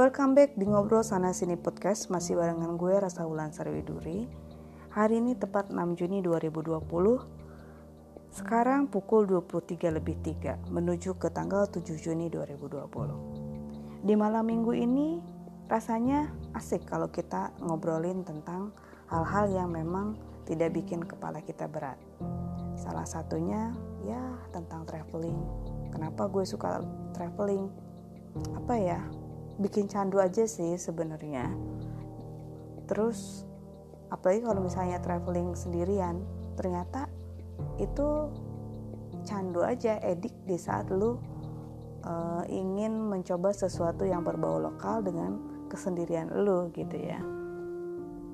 Welcome back di Ngobrol Sana Sini Podcast. Masih barengan gue Rasa Wulan Sarwiduri. Hari ini tepat 6 Juni 2020. Sekarang pukul 23:03 menuju ke tanggal 7 Juni 2020. Di malam minggu ini rasanya asik kalau kita ngobrolin tentang hal-hal yang memang tidak bikin kepala kita berat. Salah satunya ya tentang traveling. Kenapa gue suka traveling? Apa ya? Bikin candu aja sih sebenarnya. Terus apalagi kalau misalnya traveling sendirian, ternyata itu candu aja, edik di saat lu ingin mencoba sesuatu yang berbau lokal dengan kesendirian lu gitu ya.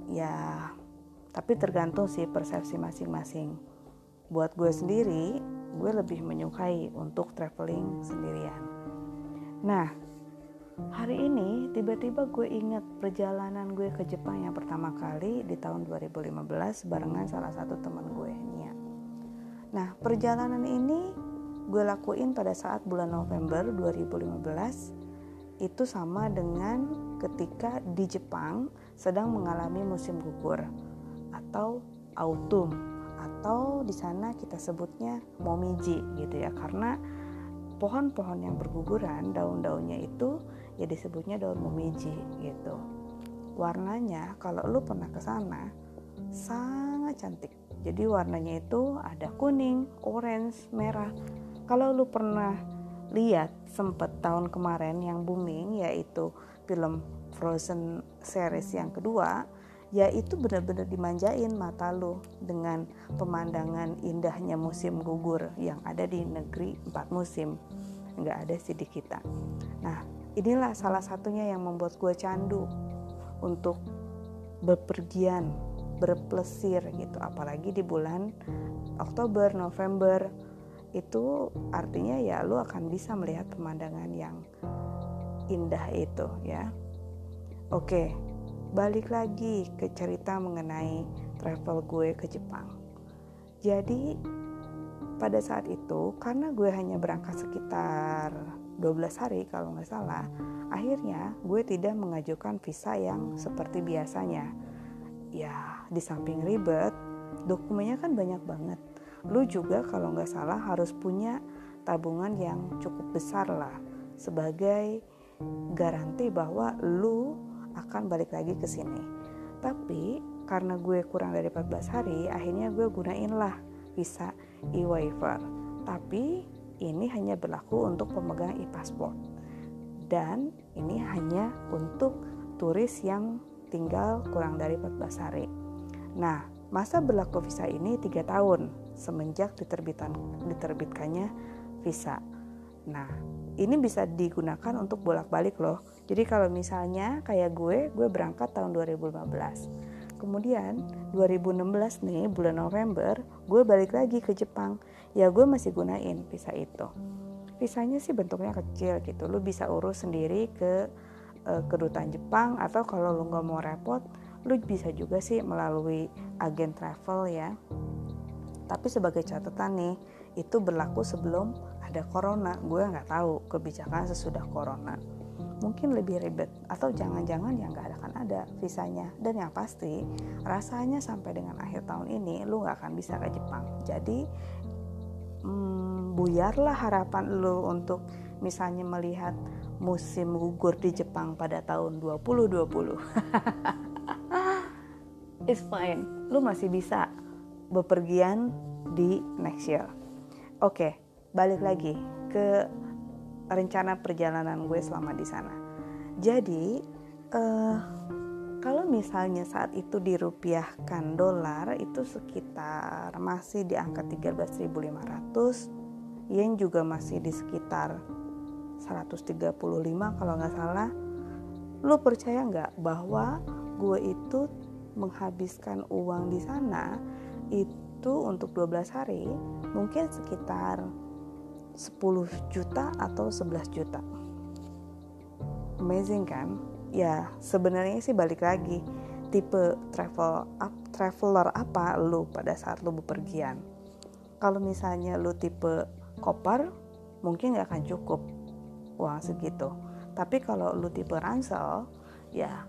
Ya, tapi tergantung sih persepsi masing-masing. Buat gue sendiri, gue lebih menyukai untuk traveling sendirian. Nah, hari ini tiba-tiba gue ingat perjalanan gue ke Jepang yang pertama kali di tahun 2015 barengan salah satu teman gue, Nia. Nah, perjalanan ini gue lakuin pada saat bulan November 2015. Itu sama dengan ketika di Jepang sedang mengalami musim gugur atau autumn, atau di sana kita sebutnya momiji gitu ya, karena pohon-pohon yang berguguran daun-daunnya itu ya disebutnya daun momiji gitu. Warnanya kalau lu pernah ke sana sangat cantik. Jadi warnanya itu ada kuning, orange, merah. Kalau lu pernah lihat sempet tahun kemarin yang booming yaitu film Frozen series yang kedua, ya itu benar-benar dimanjain mata lu dengan pemandangan indahnya musim gugur yang ada di negeri 4 musim. Nggak ada sih di kita. Nah, inilah salah satunya yang membuat gue candu untuk bepergian, berplesir gitu. Apalagi di bulan Oktober, November, itu artinya ya lu akan bisa melihat pemandangan yang indah itu ya. Oke. Balik lagi ke cerita mengenai travel gue ke Jepang. Jadi pada saat itu karena gue hanya berangkat sekitar 12 hari kalau nggak salah, akhirnya gue tidak mengajukan visa yang seperti biasanya. Ya di samping ribet, dokumennya kan banyak banget. Lu juga kalau nggak salah harus punya tabungan yang cukup besar lah sebagai garansi bahwa lu akan balik lagi ke sini. Tapi karena gue kurang dari 14 hari, akhirnya gue gunainlah visa e-waiver. Tapi ini hanya berlaku untuk pemegang e-passport. Dan ini hanya untuk turis yang tinggal kurang dari 14 hari. Nah, masa berlaku visa ini 3 tahun semenjak diterbitkannya visa. Nah, ini bisa digunakan untuk bolak-balik loh. Jadi kalau misalnya kayak gue berangkat tahun 2015. Kemudian 2016 nih bulan November, gue balik lagi ke Jepang. Ya gue masih gunain visa itu. Visanya sih bentuknya kecil gitu. Lu bisa urus sendiri ke kedutaan Jepang, atau kalau lu nggak mau repot, lu bisa juga sih melalui agen travel ya. Tapi sebagai catatan nih, itu berlaku sebelum ada corona. Gue nggak tahu kebijakan sesudah corona. Mungkin lebih ribet, atau jangan-jangan yang nggak akan ada visanya. Dan yang pasti rasanya sampai dengan akhir tahun ini lu nggak akan bisa ke Jepang. Jadi buyarlah harapan lu untuk misalnya melihat musim gugur di Jepang pada tahun 2020. It's fine, lu masih bisa bepergian di next year. Oke, balik lagi ke rencana perjalanan gue selama di sana. Jadi kalau misalnya saat itu dirupiahkan dolar, itu sekitar masih di angka 13.500, yen juga masih di sekitar 135 kalau nggak salah. Lu percaya nggak bahwa gue itu menghabiskan uang di sana itu untuk 12 hari mungkin sekitar 10 juta atau 11 juta. Amazing kan? Ya sebenarnya sih balik lagi, tipe traveler apa lu pada saat lu bepergian. Kalau misalnya lu tipe koper mungkin gak akan cukup uang segitu. Tapi kalau lu tipe ransel, ya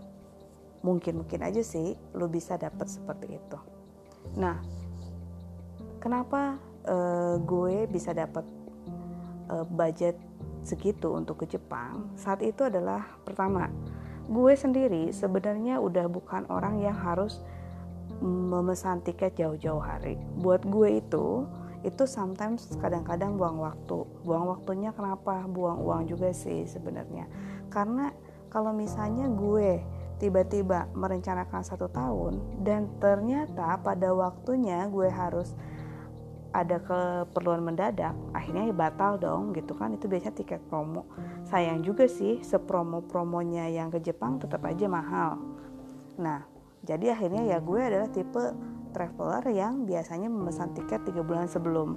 mungkin aja sih lu bisa dapat seperti itu. Nah, kenapa gue bisa dapat budget segitu untuk ke Jepang? Saat itu adalah pertama, gue sendiri sebenarnya udah bukan orang yang harus memesan tiket jauh-jauh hari. Buat gue itu sometimes kadang-kadang buang waktu. Buang waktunya kenapa? Buang uang juga sih sebenarnya. Karena kalau misalnya gue tiba-tiba merencanakan 1 tahun dan ternyata pada waktunya gue harus ada keperluan mendadak, akhirnya batal dong gitu kan. Itu biasanya tiket promo. Sayang juga sih, sepromo-promonya yang ke Jepang tetap aja mahal. Nah, jadi akhirnya ya gue adalah tipe traveler yang biasanya memesan tiket 3 bulan sebelum.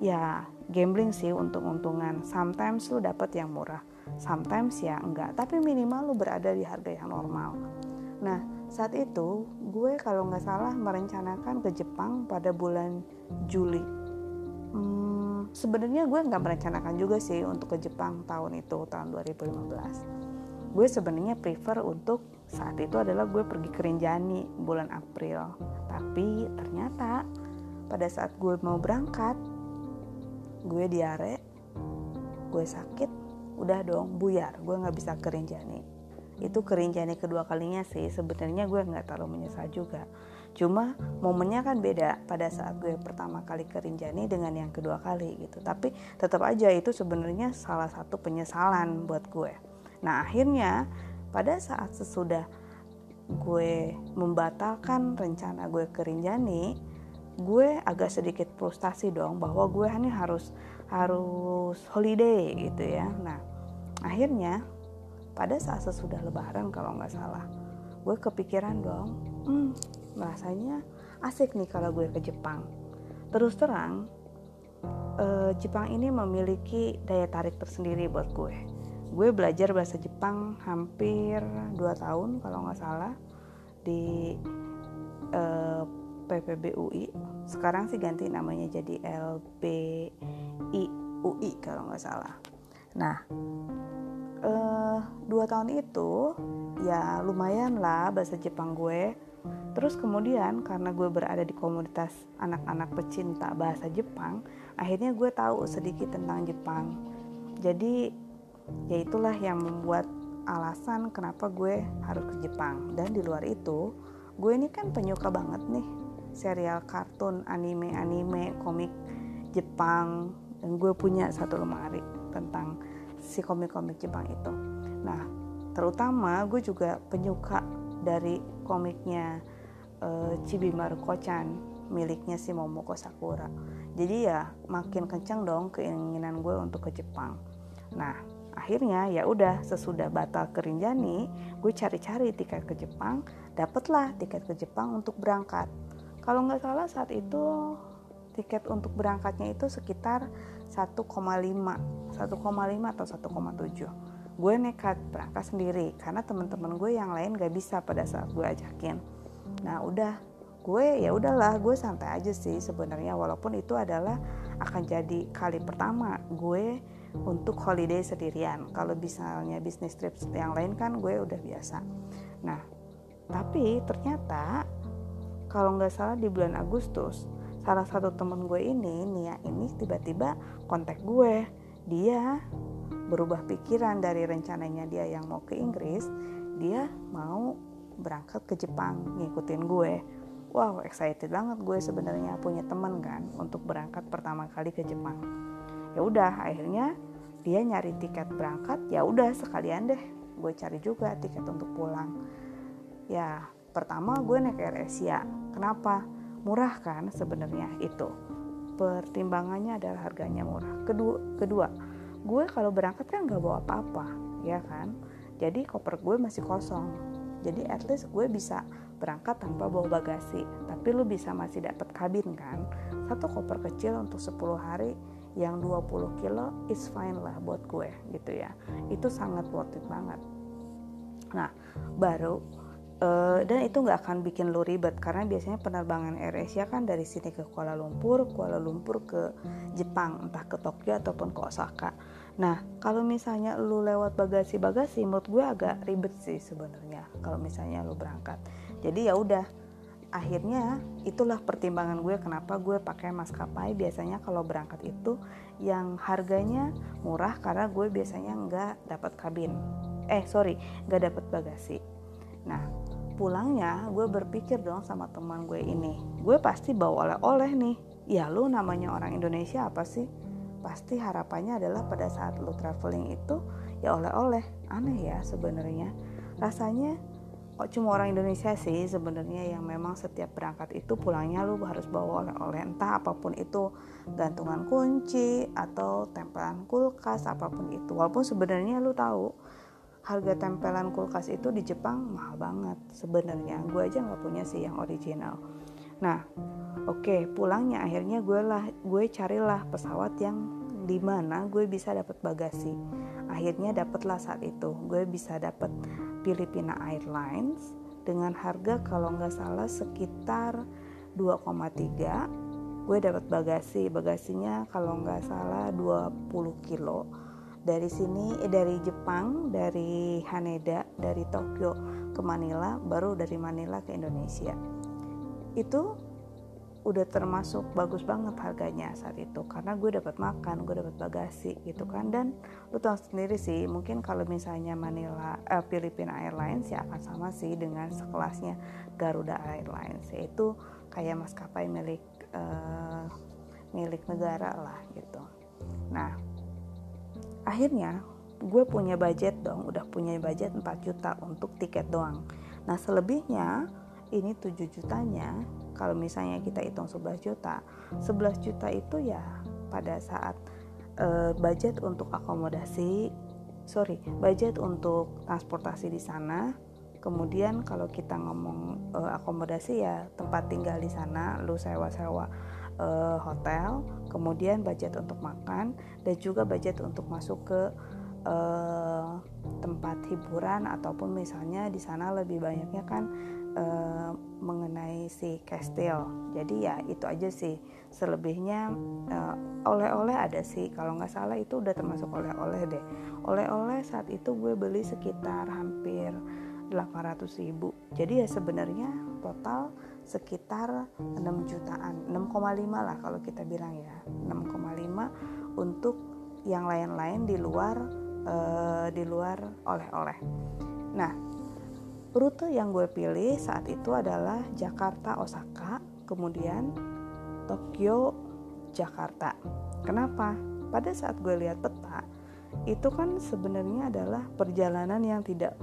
Ya gambling sih, untung-untungan. Sometimes lu dapet yang murah, sometimes ya enggak. Tapi minimal lu berada di harga yang normal. Nah saat itu gue kalau gak salah merencanakan ke Jepang pada bulan Juli. Sebenarnya gue gak merencanakan juga sih untuk ke Jepang tahun itu, tahun 2015. Gue sebenarnya prefer untuk saat itu adalah gue pergi ke Rinjani bulan April. Tapi ternyata pada saat gue mau berangkat, gue diare, gue sakit, udah dong buyar, gue gak bisa ke Rinjani. Itu ke Rinjani kedua kalinya sih, sebenarnya gue gak terlalu menyesal juga. Cuma momennya kan beda pada saat gue pertama kali ke Rinjani dengan yang kedua kali gitu. Tapi tetap aja itu sebenarnya salah satu penyesalan buat gue. Nah akhirnya pada saat sesudah gue membatalkan rencana gue ke Rinjani, gue agak sedikit frustasi dong bahwa gue ini harus holiday gitu ya. Nah, akhirnya pada saat sesudah Lebaran kalau nggak salah, gue kepikiran dong, rasanya asik nih kalau gue ke Jepang. Terus terang, Jepang ini memiliki daya tarik tersendiri buat gue. Gue belajar bahasa Jepang hampir 2 tahun kalau nggak salah di PPB UI. Sekarang sih ganti namanya jadi LPI UI kalau nggak salah. Nah, 2 tahun itu ya lumayan lah bahasa Jepang gue. Terus kemudian karena gue berada di komunitas anak-anak pecinta bahasa Jepang, akhirnya gue tahu sedikit tentang Jepang. Jadi ya itulah yang membuat alasan kenapa gue harus ke Jepang. Dan di luar itu, gue ini kan penyuka banget nih serial kartun, anime, komik Jepang. Dan gue punya 1 lemari tentang si komik-komik Jepang itu. Nah, terutama gue juga penyuka dari komiknya Chibi Maruko-chan miliknya si Momoko Sakura. Jadi ya makin kencang dong keinginan gue untuk ke Jepang. Nah, akhirnya ya udah sesudah batal ke Rinjani, gue cari-cari tiket ke Jepang, dapatlah tiket ke Jepang untuk berangkat. Kalau nggak salah saat itu tiket untuk berangkatnya itu sekitar 1,5 atau 1,7. Gue nekat berangkat sendiri karena teman-teman gue yang lain nggak bisa pada saat gue ajakin. Nah udah, gue ya udahlah, gue santai aja sih sebenarnya, walaupun itu adalah akan jadi kali pertama gue untuk holiday sendirian. Kalau misalnya business trip yang lain kan gue udah biasa. Nah, tapi ternyata kalau nggak salah di bulan Agustus, salah satu temen gue ini, Nia ini, tiba-tiba kontak gue. Dia berubah pikiran dari rencananya dia yang mau ke Inggris, dia mau berangkat ke Jepang ngikutin gue. Wow, excited banget gue sebenarnya, punya temen kan untuk berangkat pertama kali ke Jepang. Ya udah akhirnya dia nyari tiket berangkat, ya udah sekalian deh gue cari juga tiket untuk pulang. Ya pertama gue naik Air Asia. Kenapa? Murah kan sebenarnya, itu pertimbangannya adalah harganya murah. Kedua gue kalau berangkat kan nggak bawa apa-apa ya kan, jadi koper gue masih kosong. Jadi at least gue bisa berangkat tanpa bawa bagasi, tapi lu bisa masih dapat kabin kan. 1 koper kecil untuk 10 hari yang 20 kilo is fine lah buat gue gitu ya. Itu sangat worth it banget. Nah baru dan itu gak akan bikin lu ribet, karena biasanya penerbangan Air Asia kan dari sini ke Kuala Lumpur ke Jepang, entah ke Tokyo ataupun ke Osaka. Nah, kalau misalnya lu lewat bagasi-bagasi, menurut gue agak ribet sih sebenarnya kalau misalnya lu berangkat. Jadi ya udah, akhirnya itulah pertimbangan gue kenapa gue pakai maskapai biasanya kalau berangkat itu yang harganya murah, karena gue biasanya nggak dapat kabin. Nggak dapat bagasi. Nah, pulangnya gue berpikir dong sama teman gue ini, gue pasti bawa oleh-oleh nih. Ya lu namanya orang Indonesia apa sih? Pasti harapannya adalah pada saat lo traveling itu ya oleh-oleh. Aneh ya sebenarnya, rasanya kok cuma orang Indonesia sih sebenarnya yang memang setiap berangkat itu pulangnya lo harus bawa oleh-oleh, entah apapun itu, gantungan kunci atau tempelan kulkas, apapun itu. Walaupun sebenarnya lo tahu harga tempelan kulkas itu di Jepang mahal banget sebenarnya, gue aja nggak punya sih yang original. Nah, oke, pulangnya akhirnya gue carilah pesawat yang di mana gue bisa dapat bagasi. Akhirnya dapatlah saat itu, gue bisa dapat Filipina Airlines dengan harga kalau nggak salah sekitar 2,3. Gue dapat bagasinya kalau nggak salah 20 kilo. Dari sini dari Jepang, dari Haneda, dari Tokyo ke Manila, baru dari Manila ke Indonesia. Itu udah termasuk bagus banget harganya saat itu, karena gue dapat makan, gue dapat bagasi gitu kan. Dan lu tahu sendiri sih, mungkin kalau misalnya Filipina Airlines ya akan sama sih dengan sekelasnya Garuda Airlines, yaitu kayak maskapai milik negara lah gitu. Nah, akhirnya gue punya budget dong, udah punya budget 4 juta untuk tiket doang. Nah, selebihnya ini 7 jutanya, kalau misalnya kita hitung 11 juta itu ya pada saat budget untuk budget untuk transportasi di sana. Kemudian kalau kita ngomong akomodasi ya tempat tinggal di sana, lu sewa-sewa hotel, kemudian budget untuk makan, dan juga budget untuk masuk ke tempat hiburan, ataupun misalnya di sana lebih banyaknya kan mengenai si kastil. Jadi ya itu aja sih, selebihnya oleh-oleh ada sih, kalau nggak salah itu udah termasuk oleh-oleh deh. Oleh-oleh saat itu gue beli sekitar hampir 800 ribu, jadi ya sebenarnya total sekitar 6 jutaan 6,5 lah kalau kita bilang ya, 6,5 untuk yang lain-lain di luar oleh-oleh. Nah, rute yang gue pilih saat itu adalah Jakarta Osaka, kemudian Tokyo Jakarta. Kenapa? Pada saat gue lihat peta, itu kan sebenarnya adalah perjalanan yang tidak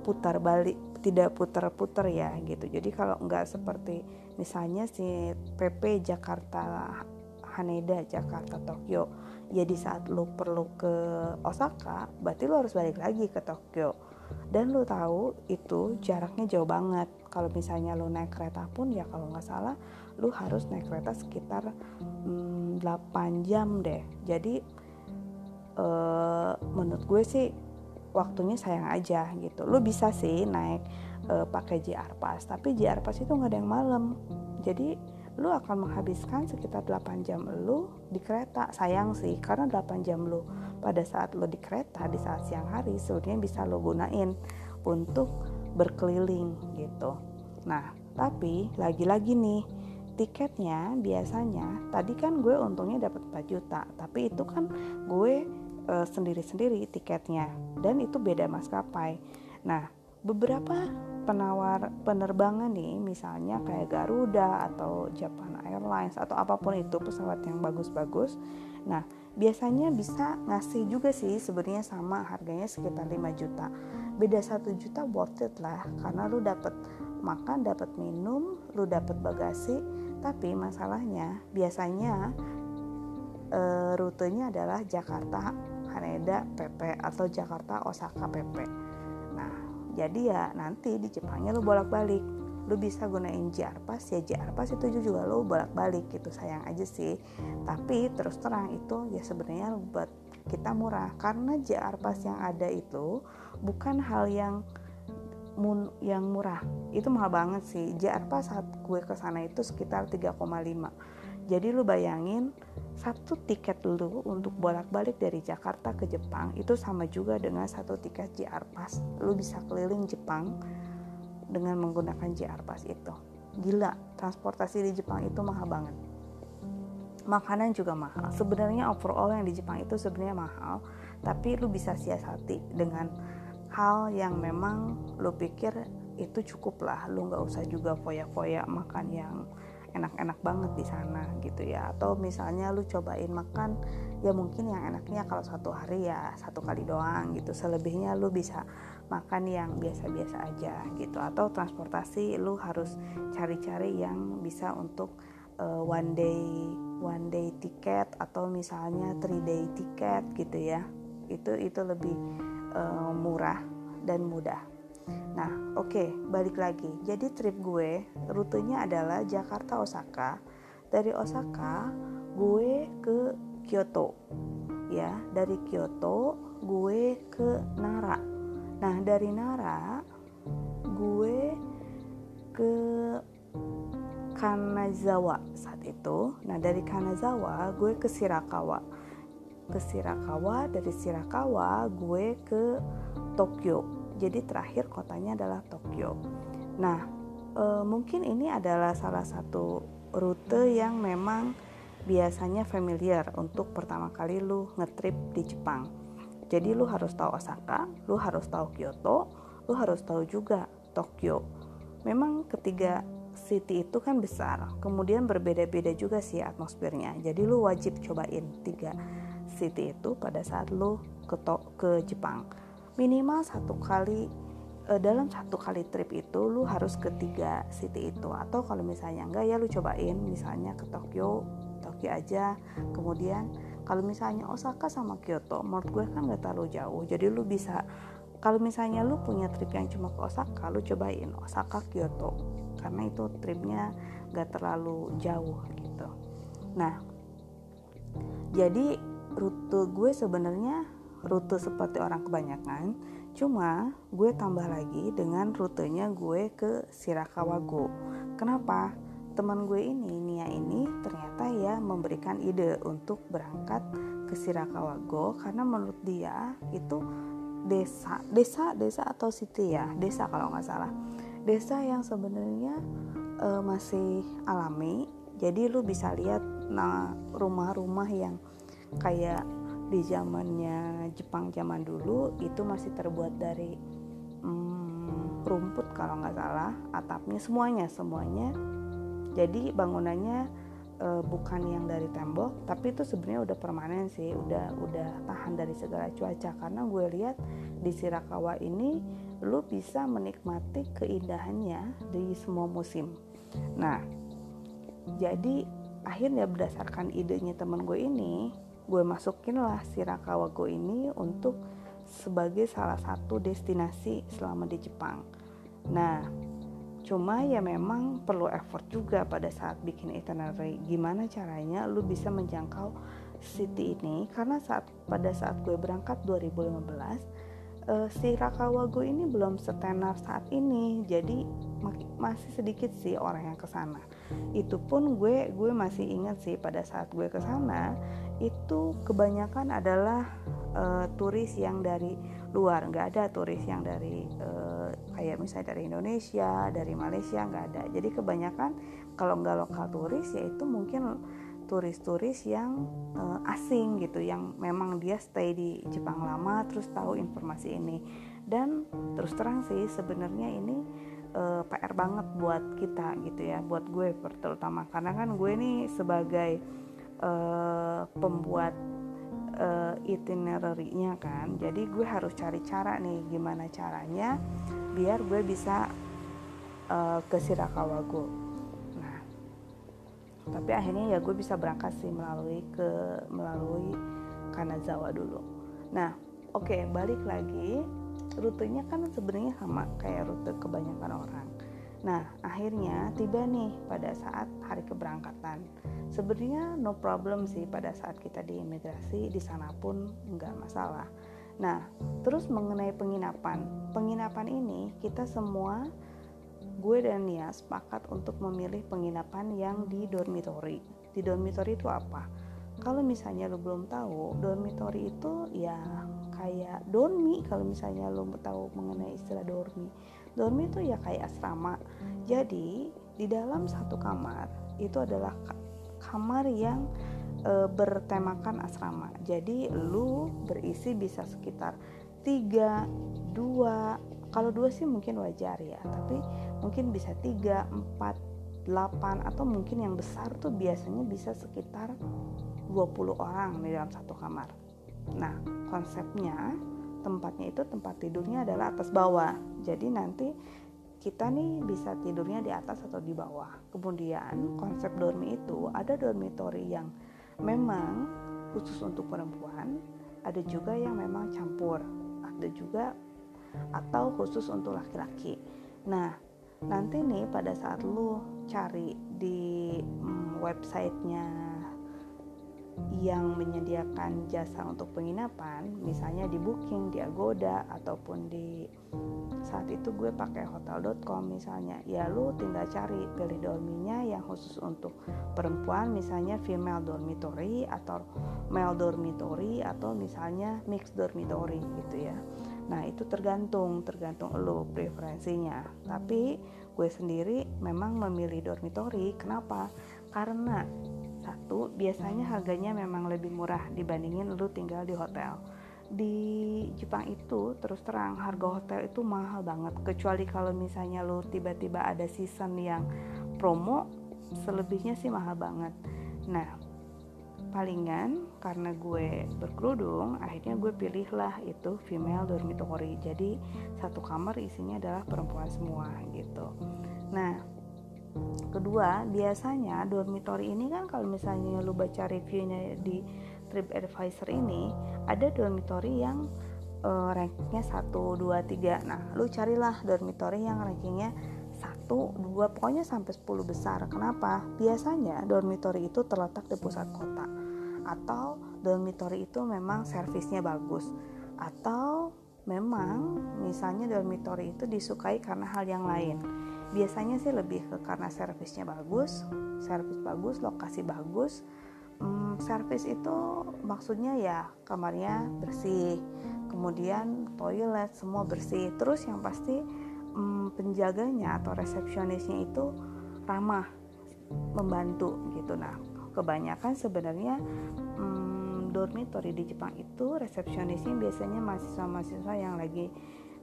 putar balik, tidak putar-putar ya gitu. Jadi kalau nggak seperti misalnya si PP Jakarta Haneda, Jakarta Tokyo, ya di saat lo perlu ke Osaka, berarti lo harus balik lagi ke Tokyo. Dan lu tahu itu jaraknya jauh banget. Kalau misalnya lu naik kereta pun ya kalau nggak salah lu harus naik kereta sekitar 8 jam deh. Jadi menurut gue sih waktunya sayang aja gitu. Lu bisa sih naik pakai JR Pass, tapi JR Pass itu nggak ada yang malam. Jadi lu akan menghabiskan sekitar 8 jam lu di kereta. Sayang sih, karena 8 jam lu pada saat lo di kereta di saat siang hari sebenarnya bisa lo gunain untuk berkeliling gitu. Nah, tapi lagi-lagi nih tiketnya biasanya tadi kan gue untungnya dapat 4 juta, tapi itu kan gue sendiri-sendiri tiketnya dan itu beda maskapai. Nah, beberapa penerbangan nih misalnya kayak Garuda atau Japan Airlines atau apapun itu pesawat yang bagus-bagus. Nah, biasanya bisa ngasih juga sih sebenarnya, sama harganya sekitar 5 juta, beda 1 juta worth it lah, karena lu dapet makan, dapet minum, lu dapet bagasi. Tapi masalahnya biasanya rutenya adalah Jakarta Haneda PP atau Jakarta Osaka PP. Nah, jadi ya nanti di Jepangnya lu bolak-balik, lu bisa gunain JR Pass, ya JR Pass itu juga lu bolak-balik gitu. Sayang aja sih, tapi terus terang itu ya sebenarnya buat kita murah, karena JR Pass yang ada itu bukan hal yang murah, itu mahal banget sih. JR Pass saat gue kesana itu sekitar 3,5. Jadi lu bayangin satu tiket lu untuk bolak-balik dari Jakarta ke Jepang itu sama juga dengan satu tiket JR Pass. Lu bisa keliling Jepang dengan menggunakan JR Pass itu. Gila, transportasi di Jepang itu mahal banget. Makanan juga mahal. Sebenarnya overall yang di Jepang itu sebenarnya mahal, tapi lu bisa siasati dengan hal yang memang lu pikir itu cukup lah. Lu nggak usah juga foya-foya makan yang enak-enak banget di sana gitu ya, atau misalnya lu cobain makan ya mungkin yang enaknya kalau satu hari ya satu kali doang gitu, selebihnya lu bisa makan yang biasa-biasa aja gitu, atau transportasi lu harus cari-cari yang bisa untuk one day tiket atau misalnya 3-day tiket gitu ya, itu lebih murah dan mudah. Nah, oke, balik lagi. Jadi trip gue rutenya adalah Jakarta-Osaka. Dari Osaka gue ke Kyoto. Ya, dari Kyoto gue ke Nara. Nah, dari Nara gue ke Kanazawa saat itu. Nah, dari Kanazawa gue ke Shirakawa. Ke Shirakawa, dari Shirakawa gue ke Tokyo. Jadi terakhir kotanya adalah Tokyo. Nah, mungkin ini adalah salah satu rute yang memang biasanya familiar untuk pertama kali lu ngetrip di Jepang. Jadi lu harus tahu Osaka, lu harus tahu Kyoto, lu harus tahu juga Tokyo. Memang ketiga city itu kan besar, kemudian berbeda-beda juga sih atmosfernya. Jadi lu wajib cobain tiga city itu pada saat lu ke Jepang. Minimal dalam satu kali trip itu lu harus ke 3 city itu, atau kalau misalnya enggak ya lu cobain misalnya ke Tokyo aja. Kemudian kalau misalnya Osaka sama Kyoto menurut gue kan enggak terlalu jauh, jadi lu bisa, kalau misalnya lu punya trip yang cuma ke Osaka, lu cobain Osaka Kyoto karena itu tripnya enggak terlalu jauh gitu. Nah, jadi rute gue sebenarnya rute seperti orang kebanyakan, cuma gue tambah lagi dengan rutenya gue ke Shirakawa Go. Kenapa? Teman gue ini, Nia ini, ternyata ya memberikan ide untuk berangkat ke Shirakawa Go karena menurut dia itu desa atau city ya, desa kalau nggak salah, desa yang sebenarnya masih alami. Jadi lu bisa lihat rumah-rumah yang kayak di zamannya Jepang zaman dulu itu masih terbuat dari rumput kalau nggak salah, atapnya semuanya. Jadi bangunannya bukan yang dari tembok, tapi itu sebenarnya udah permanen sih, udah tahan dari segala cuaca. Karena gue lihat di Shirakawa ini lu bisa menikmati keindahannya di semua musim. Nah, jadi akhirnya berdasarkan idenya teman gue ini, gue masukinlah Shirakawa Go ini untuk sebagai salah satu destinasi selama di Jepang. Nah, cuma ya memang perlu effort juga pada saat bikin itinerary. Gimana caranya lu bisa menjangkau city ini? Karena pada saat gue berangkat 2015, Shirakawa Go ini belum setenar saat ini. Jadi masih sedikit sih orang yang kesana. Itu pun gue masih ingat sih pada saat gue kesana itu kebanyakan adalah turis yang dari luar, nggak ada turis yang dari kayak misalnya dari Indonesia, dari Malaysia, nggak ada. Jadi kebanyakan kalau nggak lokal turis yaitu mungkin turis-turis yang asing gitu, yang memang dia stay di Jepang lama terus tahu informasi ini. Dan terus terang sih sebenarnya ini PR banget buat kita gitu ya, buat gue terutama karena kan gue nih sebagai pembuat itinerary-nya kan, jadi gue harus cari cara nih gimana caranya biar gue bisa ke Shirakawa Go. Nah, tapi akhirnya ya gue bisa berangkat sih melalui Kanazawa dulu. Nah, oke, balik lagi, rutenya kan sebenarnya sama kayak rute kebanyakan orang. Nah, akhirnya tiba nih pada saat hari keberangkatan. Sebenarnya no problem sih pada saat kita di imigrasi, di sana pun nggak masalah. Nah, terus mengenai penginapan ini kita semua, gue dan Nia sepakat untuk memilih penginapan yang di dormitory. Di dormitory itu apa? Kalau misalnya lo belum tahu, dormitory itu ya kayak dormi, kalau misalnya lo tahu mengenai istilah dormi. Dormi itu ya kayak asrama. Jadi di dalam satu kamar itu adalah kamar yang bertemakan asrama. Jadi lu berisi bisa sekitar 3, 2, kalau 2 sih mungkin wajar ya, tapi mungkin bisa 3, 4, 8, atau mungkin yang besar tuh biasanya bisa sekitar 20 orang di dalam satu kamar. Nah, konsepnya tempatnya itu tempat tidurnya adalah atas bawah. Jadi nanti kita nih bisa tidurnya di atas atau di bawah. Kemudian konsep dormi itu ada dormitory yang memang khusus untuk perempuan, ada juga yang memang campur, ada juga atau khusus untuk laki-laki. Nah, nanti nih pada saat lu cari di websitenya yang menyediakan jasa untuk penginapan, misalnya di Booking, di Agoda, ataupun di saat itu gue pakai hotel.com misalnya, ya lu tinggal cari, pilih dorminya yang khusus untuk perempuan, misalnya female dormitory atau male dormitory atau misalnya mixed dormitory gitu ya. Nah itu tergantung lu preferensinya. Tapi gue sendiri memang memilih dormitory. Kenapa? Karena satu, biasanya harganya memang lebih murah dibandingin lu tinggal di hotel. Di Jepang itu terus terang harga hotel itu mahal banget, kecuali kalau misalnya lu tiba-tiba ada season yang promo, selebihnya sih mahal banget. Nah, palingan karena gue berkerudung, akhirnya gue pilihlah itu female dormitory. Jadi satu kamar isinya adalah perempuan semua gitu. Nah, kedua, biasanya dormitory ini kan kalau misalnya lu baca reviewnya di TripAdvisor ini, ada dormitory yang rankingnya 1, 2, 3. Nah, lu carilah dormitory yang rankingnya 1, 2, pokoknya sampai 10 besar. Kenapa? Biasanya dormitory itu terletak di pusat kota, atau dormitory itu memang servisnya bagus, atau memang misalnya dormitory itu disukai karena hal yang lain. Biasanya sih lebih ke karena servisnya bagus, servis bagus, lokasi bagus. Servis itu maksudnya ya kamarnya bersih, kemudian toilet semua bersih. Terus yang pasti penjaganya atau resepsionisnya itu ramah, membantu gitu. Nah, kebanyakan sebenarnya dormitory di Jepang itu resepsionisnya biasanya mahasiswa-mahasiswa yang lagi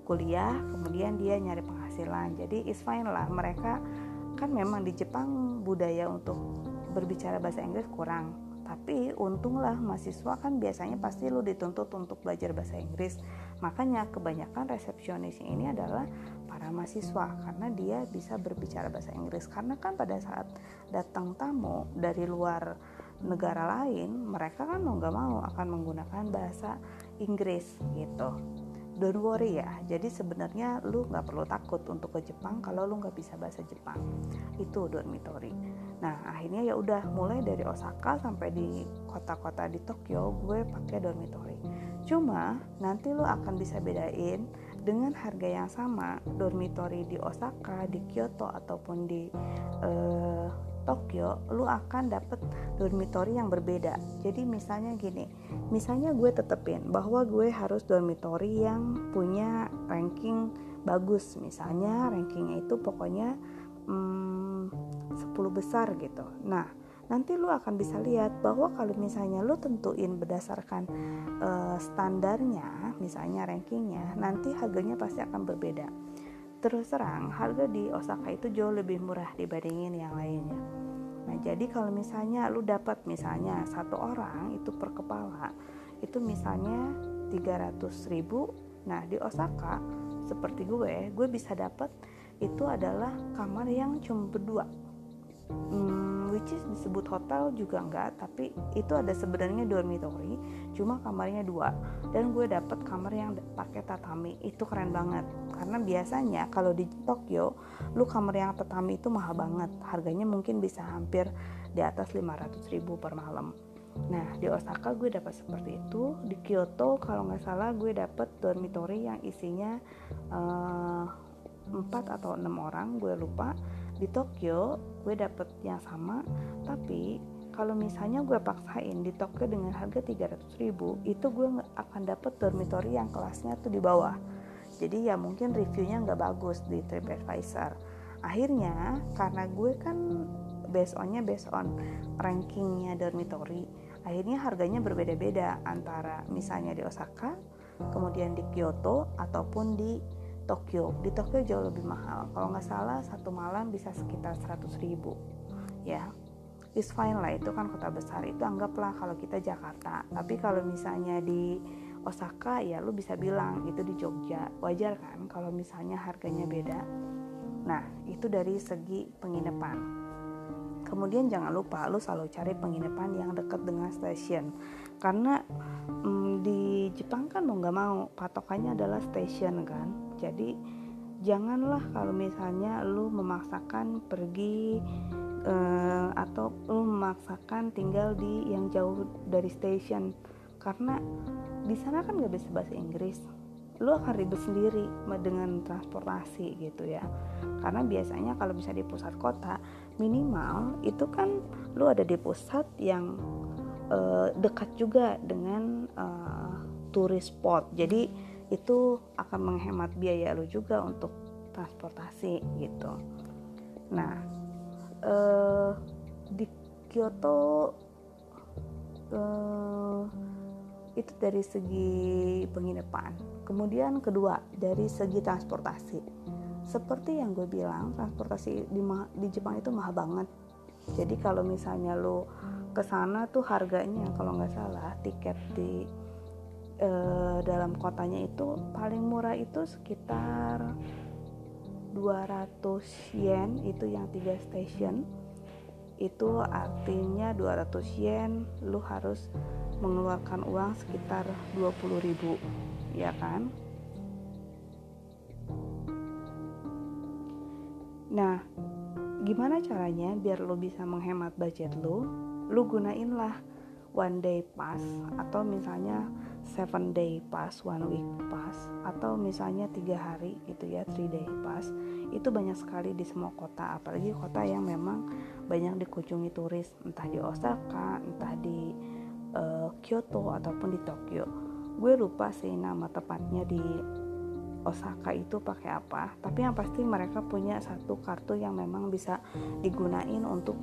kuliah, kemudian dia nyari penghasilan. Jadi it's fine lah, mereka kan memang di Jepang budaya untuk berbicara bahasa Inggris kurang, tapi untunglah mahasiswa kan biasanya pasti lu dituntut untuk belajar bahasa Inggris. Makanya kebanyakan resepsionis ini adalah para mahasiswa, karena dia bisa berbicara bahasa Inggris. Karena kan pada saat datang tamu dari luar negara lain, mereka kan mau gak mau akan menggunakan bahasa Inggris gitu. Don't worry ya, jadi sebenarnya lu gak perlu takut untuk ke Jepang kalau lu gak bisa bahasa Jepang. Itu dormitory. Nah akhirnya ya udah, mulai dari Osaka sampai di kota-kota di Tokyo gue pakai dormitory. Cuma nanti lu akan bisa bedain dengan harga yang sama dormitory di Osaka, di Kyoto, ataupun di Tokyo, lu akan dapet dormitory yang berbeda. Jadi misalnya gini, misalnya gue tetepin bahwa gue harus dormitory yang punya ranking bagus, misalnya rankingnya itu pokoknya 10 besar gitu. Nah, nanti lu akan bisa lihat bahwa kalau misalnya lu tentuin berdasarkan standarnya, misalnya rankingnya, nanti harganya pasti akan berbeda. Terus terang harga di Osaka itu jauh lebih murah dibandingin yang lainnya. Nah jadi kalau misalnya lu dapat misalnya satu orang itu per kepala itu misalnya 300.000. Nah di Osaka seperti gue bisa dapat itu adalah kamar yang cuma berdua, which is disebut hotel juga enggak, tapi itu ada sebenarnya dormitory cuma kamarnya dua, dan gue dapet kamar yang pakai tatami. Itu keren banget, karena biasanya kalau di Tokyo lu kamar yang tatami itu mahal banget, harganya mungkin bisa hampir di atas 500.000 per malam. Nah di Osaka gue dapet seperti itu. Di Kyoto kalau nggak salah gue dapet dormitory yang isinya 4 atau 6 orang, gue lupa. Di Tokyo gue dapet yang sama, tapi Kalau misalnya gue paksain di Tokyo dengan harga 300.000, itu gue akan dapet dormitory yang kelasnya tuh di bawah. Jadi ya mungkin reviewnya nggak bagus di TripAdvisor. Akhirnya karena gue kan based on rankingnya dormitory, akhirnya harganya berbeda-beda antara misalnya di Osaka, kemudian di Kyoto ataupun di Tokyo. Di Tokyo jauh lebih mahal. Kalau nggak salah satu malam bisa sekitar 100.000. Ya, it's fine lah, itu kan kota besar, itu anggaplah kalau kita Jakarta. Tapi kalau misalnya di Osaka ya lu bisa bilang itu di Jogja, wajar kan kalau misalnya harganya beda. Nah, itu dari segi penginapan. Kemudian jangan lupa lu selalu cari penginapan yang dekat dengan stasiun, karena di Jepang kan mau nggak mau patokannya adalah stasiun kan. Jadi janganlah kalau misalnya lu memaksakan pergi atau lu memaksakan tinggal di yang jauh dari stasiun, karena di sana kan nggak bisa bahasa Inggris, lu akan ribet sendiri dengan transportasi gitu ya. Karena biasanya kalau bisa di pusat kota, minimal itu kan lu ada di pusat yang dekat juga dengan tourist spot, jadi itu akan menghemat biaya lu juga untuk transportasi gitu. Nah, di Kyoto itu dari segi penginapan. Kemudian kedua dari segi transportasi. Seperti yang gue bilang, transportasi di Jepang itu mahal banget. Jadi kalau misalnya lo kesana tuh harganya kalau nggak salah tiket di dalam kotanya itu paling murah itu sekitar 200 yen, itu yang 3 stasiun. Itu artinya 200 yen lu harus mengeluarkan uang sekitar 20.000, ya kan? Nah, gimana caranya biar lu bisa menghemat budget lu? Lu gunainlah one day pass, atau misalnya 7 day pass, 1 week pass, atau misalnya 3 hari gitu ya, 3 day pass. Itu banyak sekali di semua kota, apalagi kota yang memang banyak dikunjungi turis, entah di Osaka, entah di Kyoto ataupun di Tokyo. Gue lupa sih nama tepatnya di Osaka itu pakai apa, tapi yang pasti mereka punya satu kartu yang memang bisa digunain untuk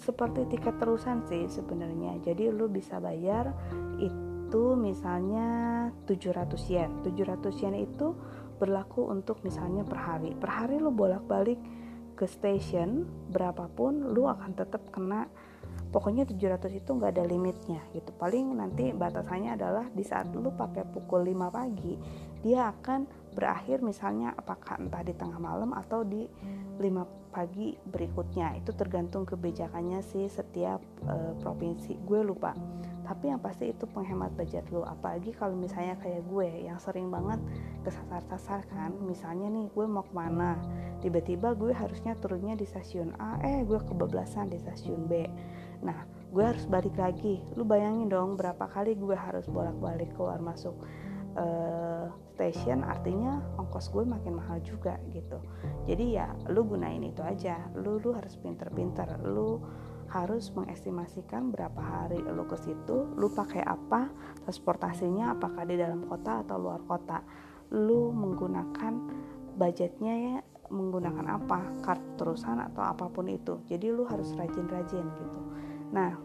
seperti tiket terusan sih sebenarnya. Jadi lu bisa bayar itu misalnya 700 yen. 700 yen itu berlaku untuk misalnya per hari lu bolak-balik ke stasiun berapapun, lu akan tetap kena. Pokoknya 700 itu nggak ada limitnya gitu. Paling nanti batasannya adalah di saat lu pakai pukul 5 pagi, dia akan berakhir misalnya apakah entah di tengah malam atau di 5 pagi berikutnya. Itu tergantung kebijakannya sih setiap provinsi, gue lupa. Tapi yang pasti itu penghemat budget lu, apalagi kalau misalnya kayak gue yang sering banget kesasar-sasar kan. Misalnya nih gue mau kemana, tiba-tiba gue harusnya turunnya di stasiun A, gue kebablasan di stasiun B. Nah, gue harus balik lagi. Lu bayangin dong berapa kali gue harus bolak-balik keluar masuk station, artinya ongkos gue makin mahal juga gitu. Jadi ya lu gunain itu aja. Lu harus pinter-pinter. Lu harus mengestimasikan berapa hari lu ke situ, lu pakai apa, transportasinya apakah di dalam kota atau luar kota. Lu menggunakan budgetnya ya, menggunakan apa, kartu terusan atau apapun itu. Jadi lu harus rajin-rajin gitu. Nah,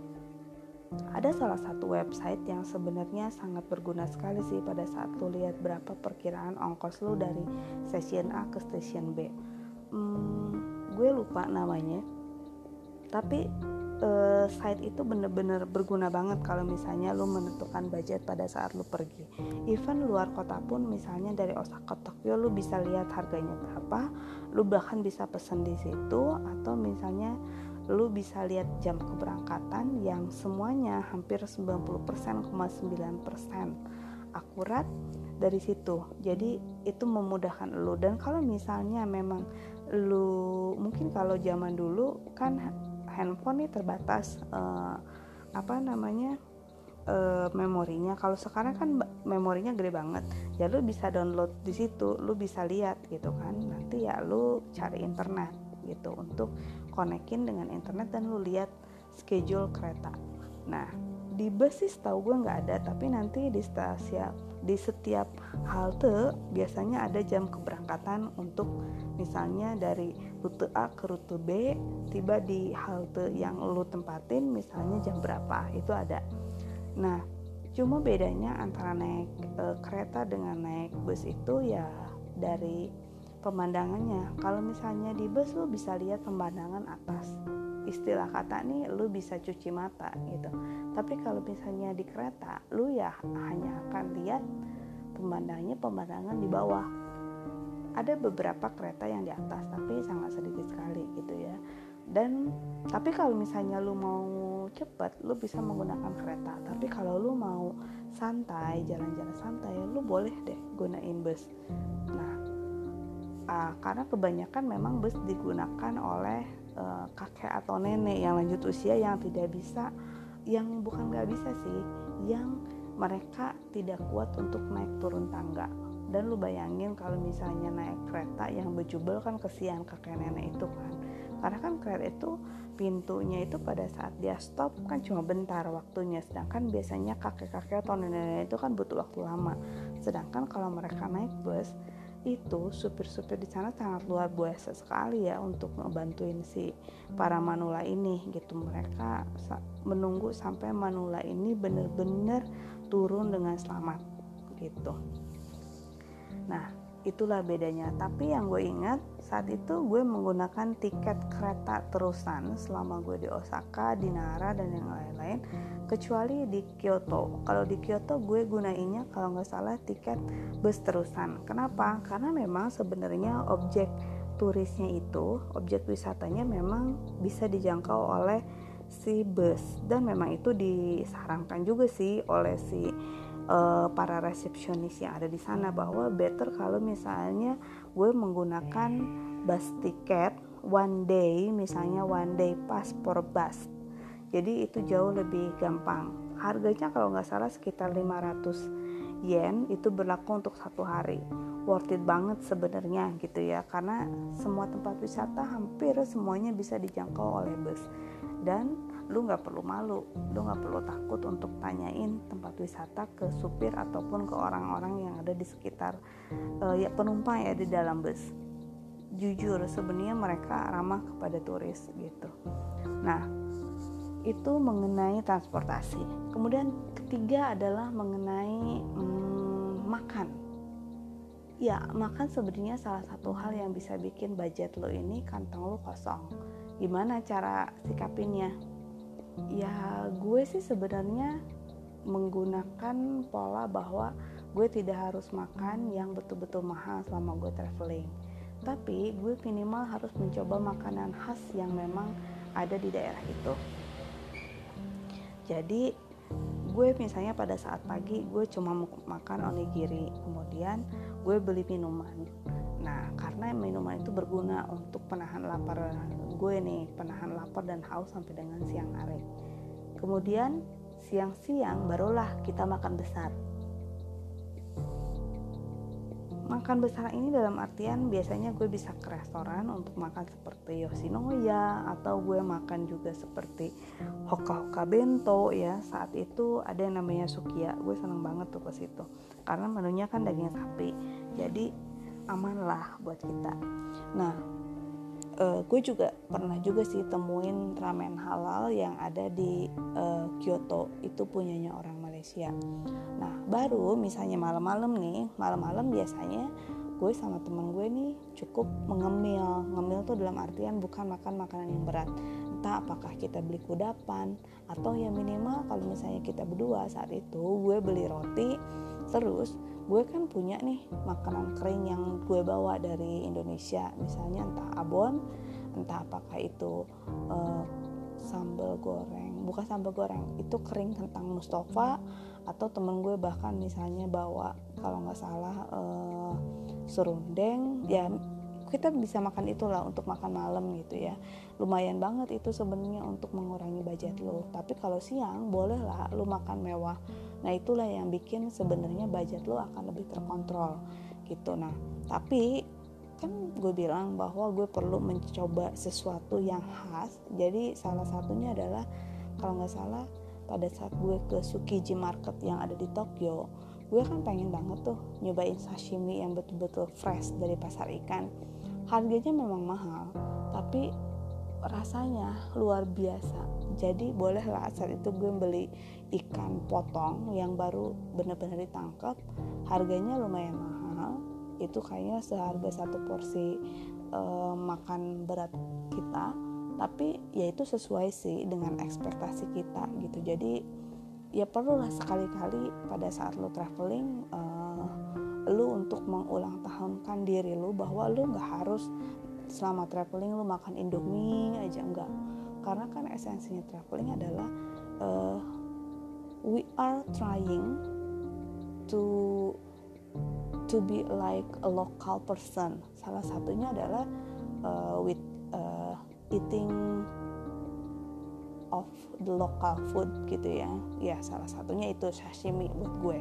ada salah satu website yang sebenarnya sangat berguna sekali sih pada saat lu lihat berapa perkiraan ongkos lu dari stasiun A ke stasiun B. Gue lupa namanya, tapi site itu bener-bener berguna banget kalau misalnya lu menentukan budget pada saat lu pergi. Even luar kota pun, misalnya dari Osaka ke Tokyo, lu bisa lihat harganya berapa, lu bahkan bisa pesen di situ, atau misalnya lu bisa lihat jam keberangkatan yang semuanya hampir 90%,9% akurat dari situ. Jadi itu memudahkan lu. Dan kalau misalnya memang lu, mungkin kalau zaman dulu kan handphone nih terbatas memorinya. Kalau sekarang kan memorinya gede banget. Ya lu bisa download di situ, lu bisa lihat gitu kan. Nanti ya lu cari internet gitu untuk konekin dengan internet dan lu lihat schedule kereta. Nah, di bus sih setahu gue nggak ada, tapi nanti di stasiun, di setiap halte biasanya ada jam keberangkatan untuk misalnya dari rute A ke rute B, tiba di halte yang lu tempatin misalnya jam berapa, itu ada. Nah, cuma bedanya antara naik kereta dengan naik bus itu ya dari pemandangannya. Kalau misalnya di bus lu bisa lihat pemandangan atas, istilah kata nih lu bisa cuci mata gitu. Tapi kalau misalnya di kereta lu ya hanya akan lihat pemandangan di bawah. Ada beberapa kereta yang di atas tapi sangat sedikit sekali gitu ya. Dan tapi kalau misalnya lu mau cepat lu bisa menggunakan kereta, tapi kalau lu mau santai, jalan-jalan santai, lu boleh deh gunain bus. Nah, karena kebanyakan memang bus digunakan oleh kakek atau nenek yang lanjut usia, yang tidak bisa, yang bukan gak bisa sih, yang mereka tidak kuat untuk naik turun tangga. Dan lu bayangin kalau misalnya naik kereta yang bejubel kan kesian kakek nenek itu kan, karena kan kereta itu pintunya itu pada saat dia stop kan cuma bentar waktunya, sedangkan biasanya kakek-kakek atau nenek-nenek itu kan butuh waktu lama. Sedangkan kalau mereka naik bus itu, supir-supir di sana sangat luar biasa sekali ya untuk ngebantuin si para manula ini gitu. Mereka menunggu sampai manula ini benar-benar turun dengan selamat gitu. Nah, itulah bedanya. Tapi yang gue ingat saat itu gue menggunakan tiket kereta terusan selama gue di Osaka, di Nara, dan yang lain-lain, kecuali di Kyoto. Kalau di Kyoto gue gunainnya kalau nggak salah tiket bus terusan. Kenapa? Karena memang sebenarnya objek turisnya itu, objek wisatanya memang bisa dijangkau oleh si bus, dan memang itu disarankan juga sih oleh si para resepsionis yang ada di sana, bahwa better kalau misalnya gue menggunakan bus tiket one day, misalnya one day pass per bus. Jadi itu jauh lebih gampang. Harganya kalau nggak salah sekitar 500 yen, itu berlaku untuk 1 hari. Worth it banget sebenarnya gitu ya, karena semua tempat wisata hampir semuanya bisa dijangkau oleh bus. Dan lu nggak perlu malu, lu nggak perlu takut untuk tanyain tempat wisata ke supir ataupun ke orang-orang yang ada di sekitar ya penumpang ya di dalam bus. Jujur sebenarnya mereka ramah kepada turis gitu. Nah, itu mengenai transportasi. Kemudian ketiga adalah mengenai makan. Ya, makan sebenarnya salah satu hal yang bisa bikin budget lo ini, kantong lo kosong. Gimana cara sikapinnya? Ya, gue sih sebenarnya menggunakan pola bahwa gue tidak harus makan yang betul-betul mahal selama gue traveling. Tapi gue minimal harus mencoba makanan khas yang memang ada di daerah itu. Jadi gue misalnya pada saat pagi gue cuma makan onigiri, kemudian gue beli minuman. Nah, karena minuman itu berguna untuk penahan lapar gue nih, penahan lapar dan haus sampai dengan siang hari. Kemudian siang-siang barulah kita makan besar. Makan besar ini dalam artian biasanya gue bisa ke restoran untuk makan seperti Yoshinoya, atau gue makan juga seperti Hoka Hoka Bento ya. Saat itu ada yang namanya Sukia, gue seneng banget tuh ke situ karena menunya kan daging sapi, jadi aman lah buat kita. Nah, gue juga pernah juga sih temuin ramen halal yang ada di Kyoto, itu punyanya orang Malaysia. Nah, baru misalnya malam-malam biasanya gue sama temen gue nih cukup mengemil tuh dalam artian bukan makan makanan yang berat, entah apakah kita beli kudapan atau yang minimal kalau misalnya kita berdua saat itu gue beli roti. Terus gue kan punya nih makanan kering yang gue bawa dari Indonesia, misalnya entah abon, entah apakah itu bukan sambal goreng, itu kering kentang Mustafa, atau temen gue bahkan misalnya bawa kalau nggak salah serundeng ya. Kita bisa makan itulah untuk makan malam gitu ya. Lumayan banget itu sebenarnya untuk mengurangi budget lo. Tapi kalau siang bolehlah lo makan mewah. Nah, itulah yang bikin sebenarnya budget lo akan lebih terkontrol gitu. Nah, tapi kan gue bilang bahwa gue perlu mencoba sesuatu yang khas. Jadi salah satunya adalah kalau nggak salah pada saat gue ke Tsukiji Market yang ada di Tokyo, gue kan pengen banget tuh nyobain sashimi yang betul-betul fresh dari pasar ikan. Harganya memang mahal, tapi rasanya luar biasa. Jadi bolehlah saat itu gue beli ikan potong yang baru benar-benar ditangkap, harganya lumayan mahal. Itu kayaknya seharga satu porsi makan berat kita, tapi ya itu sesuai sih dengan ekspektasi kita gitu. Jadi ya perlulah sekali-kali pada saat lo traveling lo untuk mengulang tahunkan diri lo bahwa lo gak harus selama traveling lu makan Indomie aja, enggak. Karena kan esensinya traveling adalah we are trying to be like a local person. Salah satunya adalah with eating of the local food gitu ya. Ya salah satunya itu sashimi buat gue.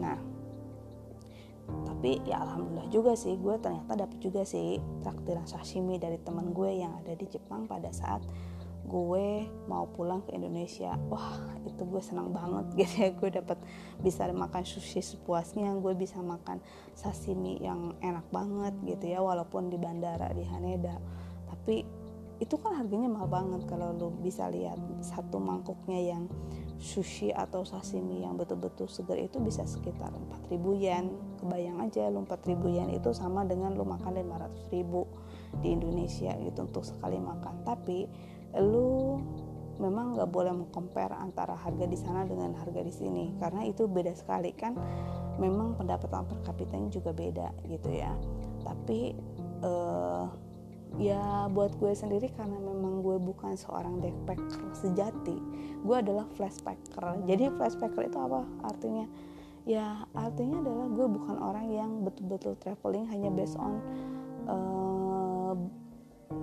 Nah, tapi ya alhamdulillah juga sih gue ternyata dapet juga sih traktiran sashimi dari teman gue yang ada di Jepang pada saat gue mau pulang ke Indonesia. Wah itu gue senang banget gitu ya, gue dapet bisa makan sushi sepuasnya, gue bisa makan sashimi yang enak banget gitu ya walaupun di bandara di Haneda. Tapi itu kan harganya mahal banget, kalau lu bisa lihat satu mangkuknya yang sushi atau sashimi yang betul-betul segar itu bisa sekitar 4.000 yen. Kebayang aja lu 4.000 yen itu sama dengan lu makan 500.000 di Indonesia gitu untuk sekali makan. Tapi lu memang nggak boleh mengcompare antara harga di sana dengan harga di sini karena itu beda sekali kan, memang pendapatan per kapitanya juga beda gitu ya. Tapi ya buat gue sendiri karena memang gue bukan seorang backpacker sejati, gue adalah flashpacker. Jadi flashpacker itu apa artinya? Ya artinya adalah gue bukan orang yang betul-betul traveling hanya based on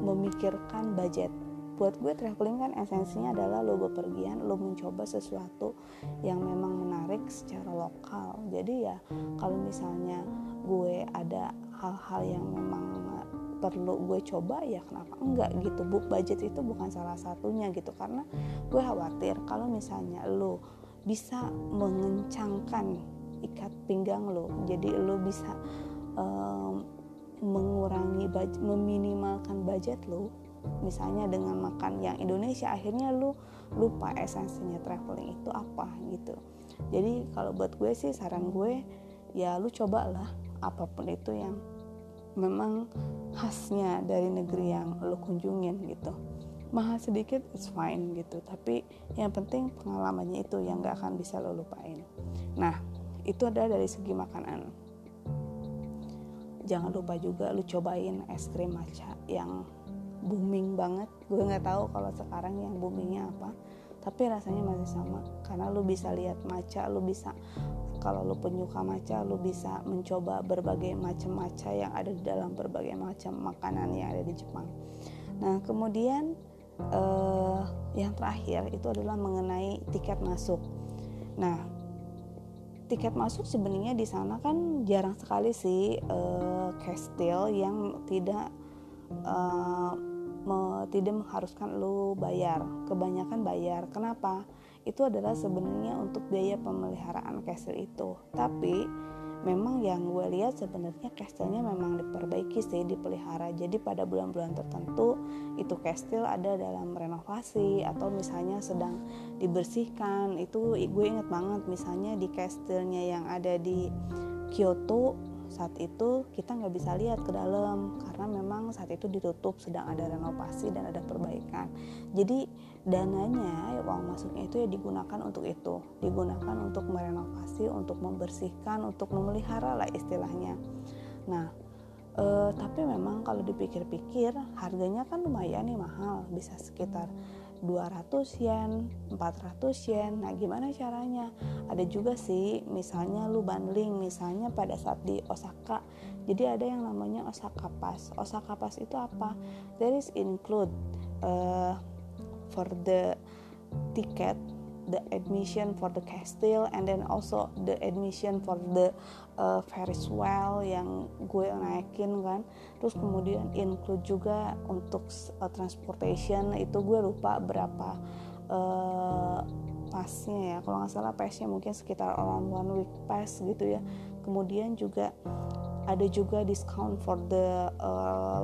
memikirkan budget. Buat gue traveling kan esensinya adalah lo bepergian, lo mencoba sesuatu yang memang menarik secara lokal. Jadi ya kalau misalnya gue ada hal-hal yang memang perlu gue coba ya kenapa enggak gitu. Budget itu bukan salah satunya gitu karena gue khawatir kalau misalnya lo bisa mengencangkan ikat pinggang lo, jadi lo bisa mengurangi budget, meminimalkan budget lo misalnya dengan makan yang Indonesia, akhirnya lo lupa esensinya traveling itu apa gitu. Jadi kalau buat gue sih saran gue ya lo cobalah apapun itu yang memang khasnya dari negeri yang lo kunjungin gitu. Mahal sedikit it's fine gitu, tapi yang penting pengalamannya itu yang gak akan bisa lo lupain. Nah itu adalah dari segi makanan. Jangan lupa juga lo cobain es krim matcha yang booming banget. Gue gak tahu kalau sekarang yang boomingnya apa, tapi rasanya masih sama karena lo bisa lihat matcha, lo bisa, kalau lo penyuka matcha, lo bisa mencoba berbagai macam matcha yang ada di dalam berbagai macam makanan yang ada di Jepang. Nah kemudian yang terakhir itu adalah mengenai tiket masuk. Nah tiket masuk sebenarnya di sana kan jarang sekali sih cash deal yang tidak mengharuskan lo bayar. Kebanyakan bayar. Kenapa? Itu adalah sebenarnya untuk biaya pemeliharaan kastil itu. Tapi memang yang gue lihat sebenarnya kastilnya memang diperbaiki sih, dipelihara. Jadi pada bulan-bulan tertentu itu kastil ada dalam renovasi atau misalnya sedang dibersihkan. Itu gue inget banget misalnya di kastilnya yang ada di Kyoto, saat itu kita nggak bisa lihat ke dalam karena memang saat itu ditutup, sedang ada renovasi dan ada perbaikan. Jadi dananya, uang masuknya itu ya digunakan untuk itu, digunakan untuk merenovasi, untuk membersihkan, untuk memelihara lah istilahnya. Nah tapi memang kalau dipikir-pikir harganya kan lumayan nih, mahal, bisa sekitar 200 yen, 400 yen. Nah gimana caranya? Ada juga sih misalnya lu bundling, misalnya pada saat di Osaka jadi ada yang namanya Osaka Pass. Osaka Pass itu apa? That is include for the ticket, the admission for the castle, and then also the admission for the Ferris wheel yang gue naikin kan. Terus kemudian include juga untuk transportation, itu gue lupa berapa pasnya ya, kalau nggak salah passnya mungkin sekitar around 1 week pass gitu ya. Kemudian juga ada juga discount for the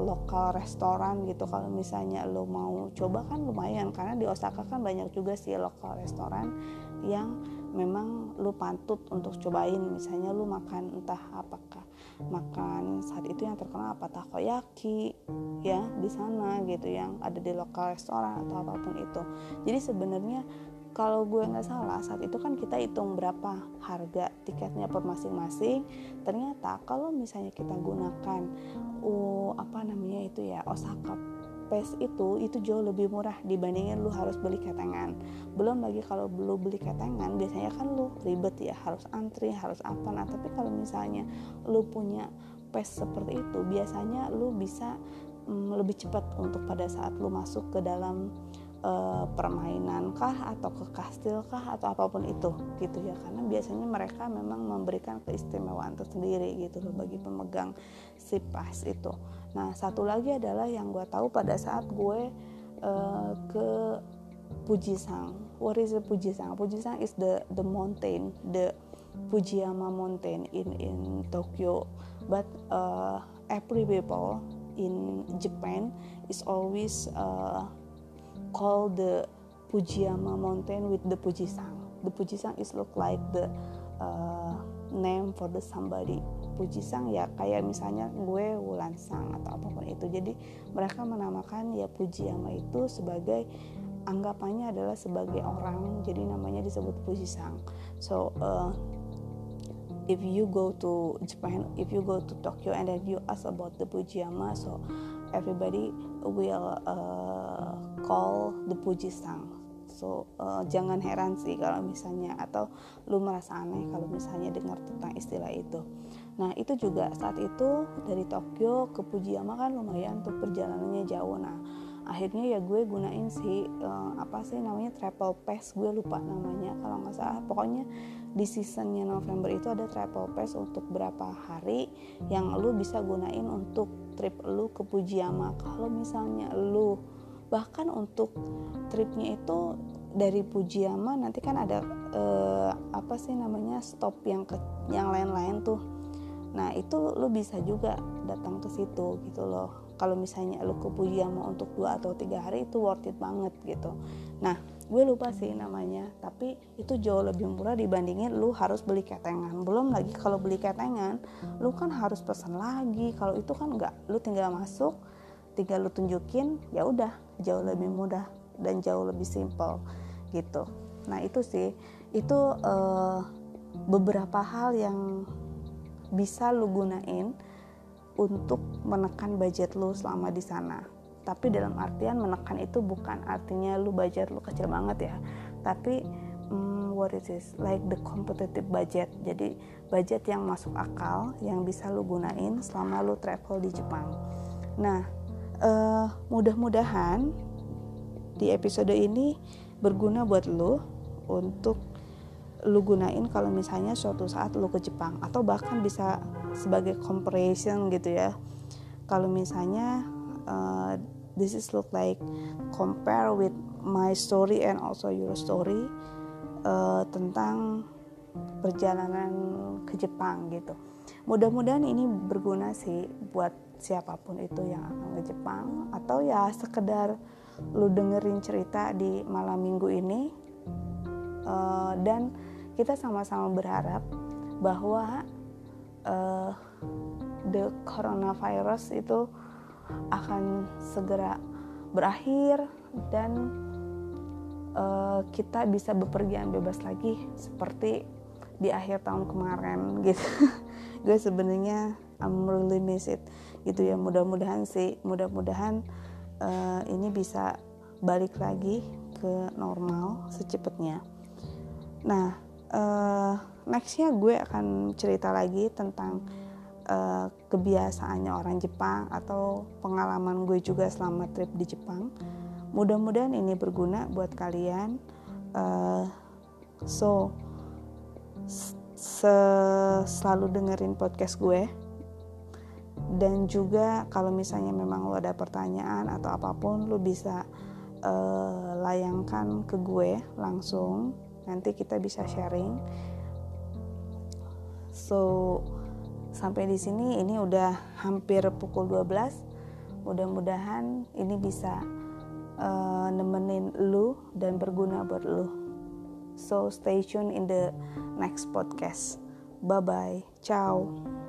local restoran gitu, kalau misalnya lo mau coba kan lumayan, karena di Osaka kan banyak juga sih local restoran yang memang lo pantut untuk cobain. Misalnya lo makan entah apakah makan saat itu yang terkenal apa takoyaki ya di sana gitu, yang ada di local restoran atau apapun itu. Jadi sebenarnya kalau gue nggak salah saat itu kan kita hitung berapa harga tiketnya per masing-masing. Ternyata kalau misalnya kita gunakan Osaka Pass itu jauh lebih murah dibandingin lu harus beli ketengan. Belum lagi kalau lu beli ketengan biasanya kan lu ribet ya, harus antri, harus apa. Nah tapi kalau misalnya lu punya pass seperti itu biasanya lu bisa lebih cepat untuk pada saat lu masuk ke dalam permainan kah atau ke kastil kah atau apapun itu gitu ya, karena biasanya mereka memang memberikan keistimewaan tersendiri gitu loh bagi pemegang si pass itu. Nah satu lagi adalah yang gue tahu pada saat gue ke Fuji-san. What is the Fuji-san? Fuji-san is the mountain, the Fujiyama mountain in Tokyo. But every people in Japan is always call the Fujiyama mountain with the Fuji-san. The Fuji-san is look like the name for the somebody. Fuji-san ya kayak misalnya gue Wulan Sang atau apapun itu. Jadi mereka menamakan ya Fujiyama itu sebagai, anggapannya adalah sebagai orang, jadi namanya disebut Fuji-san. So if you go to Japan, if you go to Tokyo and then you ask about the Fujiyama, so everybody will call the Fuji-san. So jangan heran sih kalau misalnya, atau lu merasa aneh kalau misalnya dengar tentang istilah itu. Nah itu juga saat itu dari Tokyo ke Fujiyama kan lumayan tuh perjalanannya jauh. Nah akhirnya ya gue gunain si travel pass, gue lupa namanya kalau nggak salah. Pokoknya di seasonnya November itu ada travel pass untuk berapa hari yang lu bisa gunain untuk trip lu ke Fujiyama. Kalau misalnya lu bahkan untuk tripnya itu dari Fujiyama nanti kan ada stop yang lain-lain tuh. Nah itu lu bisa juga datang ke situ gitu loh. Kalau misalnya lu ke Fujiyama untuk 2 atau 3 hari itu worth it banget gitu. Nah gue lupa sih namanya, tapi itu jauh lebih murah dibandingin lu harus beli ketengan. Belum lagi kalau beli ketengan lu kan harus pesan lagi, kalau itu kan enggak, lu tinggal masuk, tinggal lu tunjukin, ya udah, jauh lebih mudah dan jauh lebih simple gitu. Nah itu sih, itu beberapa hal yang bisa lu gunain untuk menekan budget lu selama di sana. Tapi dalam artian menekan itu bukan artinya lu budget lu kecil banget ya, tapi what it is like the competitive budget. Jadi budget yang masuk akal yang bisa lu gunain selama lu travel di Jepang. Nah mudah-mudahan di episode ini berguna buat lu untuk lu gunain kalau misalnya suatu saat lu ke Jepang, atau bahkan bisa sebagai comparison gitu ya. Kalau misalnya this is look like compare with my story and also your story tentang perjalanan ke Jepang gitu. Mudah-mudahan ini berguna sih buat siapapun itu yang akan ke Jepang, atau ya sekedar lu dengerin cerita di malam minggu ini. Dan kita sama-sama berharap bahwa the coronavirus itu akan segera berakhir dan kita bisa bepergian bebas lagi seperti di akhir tahun kemarin gitu. Gue sebenarnya I'm really miss it gitu ya. Mudah-mudahan ini bisa balik lagi ke normal secepatnya. Nah, nextnya gue akan cerita lagi tentang kebiasaannya orang Jepang atau pengalaman gue juga selama trip di Jepang. Mudah-mudahan ini berguna buat kalian. So, selalu dengerin podcast gue. Dan juga kalau misalnya memang lo ada pertanyaan atau apapun, lo bisa layangkan ke gue langsung, nanti kita bisa sharing. So sampai di sini ini udah hampir pukul 12. Mudah-mudahan ini bisa nemenin lu dan berguna buat lu. So stay tuned in the next podcast. Bye bye, ciao.